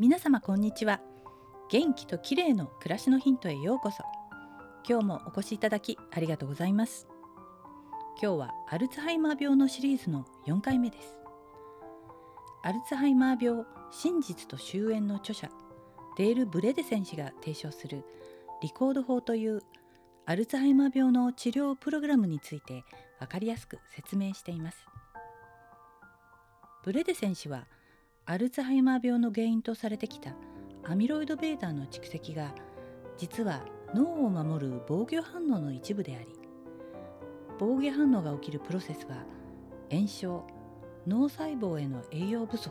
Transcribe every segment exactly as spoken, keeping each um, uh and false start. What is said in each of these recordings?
皆様こんにちは。元気と綺麗の暮らしのヒントへようこそ。今日もお越しいただきありがとうございます。今日はアルツハイマー病のシリーズのよんかいめです。アルツハイマー病真実と終焉の著者デール・ブレデセン氏が提唱するリコード法というアルツハイマー病の治療プログラムについて分かりやすく説明しています。ブレデセン氏はアルツハイマー病の原因とされてきたアミロイド β の蓄積が実は脳を守る防御反応の一部であり、防御反応が起きるプロセスは炎症、脳細胞への栄養不足、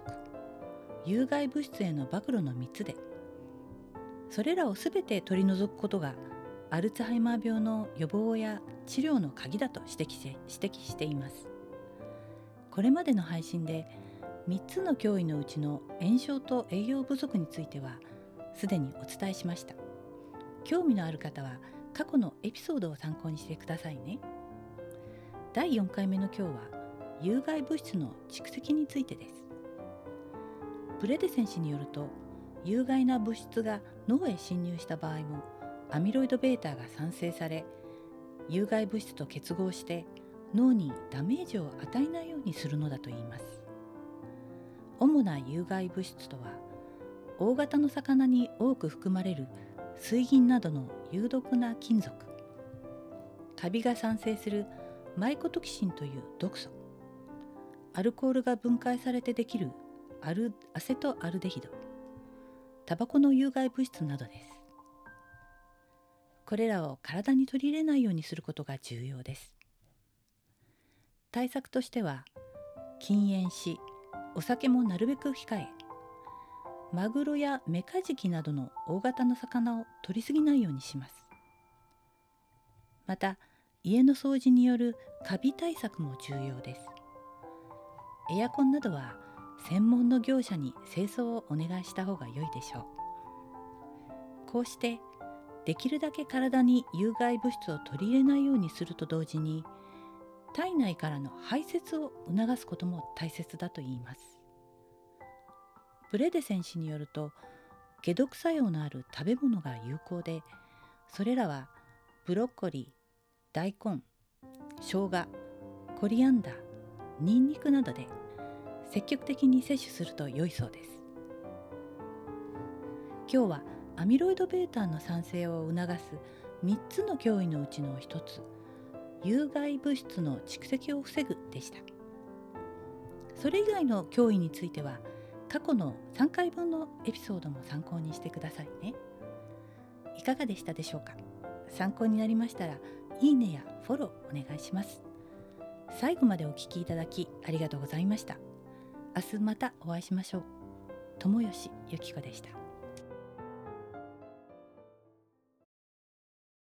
有害物質への暴露のみっつで、それらをすべて取り除くことがアルツハイマー病の予防や治療の鍵だと指摘して、指摘しています。これまでの配信でみっつの脅威のうちの炎症と栄養不足についてはすでにお伝えしました。興味のある方は過去のエピソードを参考にしてくださいね。だいよんかいめの今日は有害物質の蓄積についてです。ブレデセン氏によると、有害な物質が脳へ侵入した場合もアミロイド β が産生され、有害物質と結合して脳にダメージを与えないようにするのだといいます。主な有害物質とは、大型の魚に多く含まれる水銀などの有毒な金属、カビが産生するマイコトキシンという毒素、アルコールが分解されてできるアルアセトアルデヒド、タバコの有害物質などです。これらを体に取り入れないようにすることが重要です。対策としては、禁煙し、お酒もなるべく控え、マグロやメカジキなどの大型の魚を取りすぎないようにします。また、家の掃除によるカビ対策も重要です。エアコンなどは専門の業者に清掃をお願いした方が良いでしょう。こうして、できるだけ体に有害物質を取り入れないようにすると同時に、体内からの排泄を促すことも大切だといいます。ブレデセン氏によると、解毒作用のある食べ物が有効で、それらはブロッコリー、大根、生姜、コリアンダー、ニンニクなどで積極的に摂取すると良いそうです。今日はアミロイド β の産生を促すみっつの脅威のうちのひとつ、有害物質の蓄積を防ぐでした。それ以外の脅威については、過去のさんかいぶんのエピソードも参考にしてくださいね。いかがでしたでしょうか。参考になりましたら、いいねやフォローお願いします。最後までお聞きいただきありがとうございました。明日またお会いしましょう。友吉ゆき子でした。